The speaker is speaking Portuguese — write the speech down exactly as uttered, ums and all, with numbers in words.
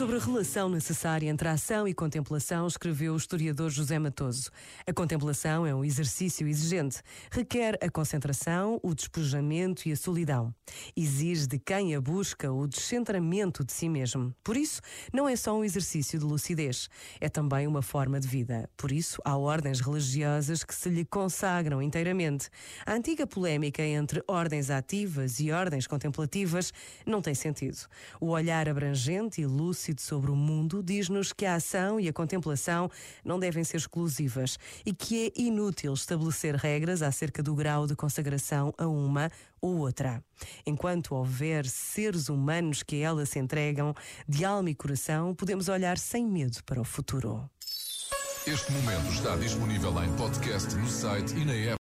Sobre a relação necessária entre a ação e contemplação, escreveu o historiador José Matoso. A contemplação é um exercício exigente. Requer a concentração, o despojamento e a solidão. Exige de quem a busca o descentramento de si mesmo. Por isso, não é só um exercício de lucidez. É também uma forma de vida. Por isso, há ordens religiosas que se lhe consagram inteiramente. A antiga polémica entre ordens ativas e ordens contemplativas não tem sentido. O olhar abrangente e lúcido sobre o mundo diz-nos que a ação e a contemplação não devem ser exclusivas e que é inútil estabelecer regras acerca do grau de consagração a uma ou outra. Enquanto houver seres humanos que a ela se entregam, de alma e coração, podemos olhar sem medo para o futuro. Este momento está disponível em podcast no site e na app.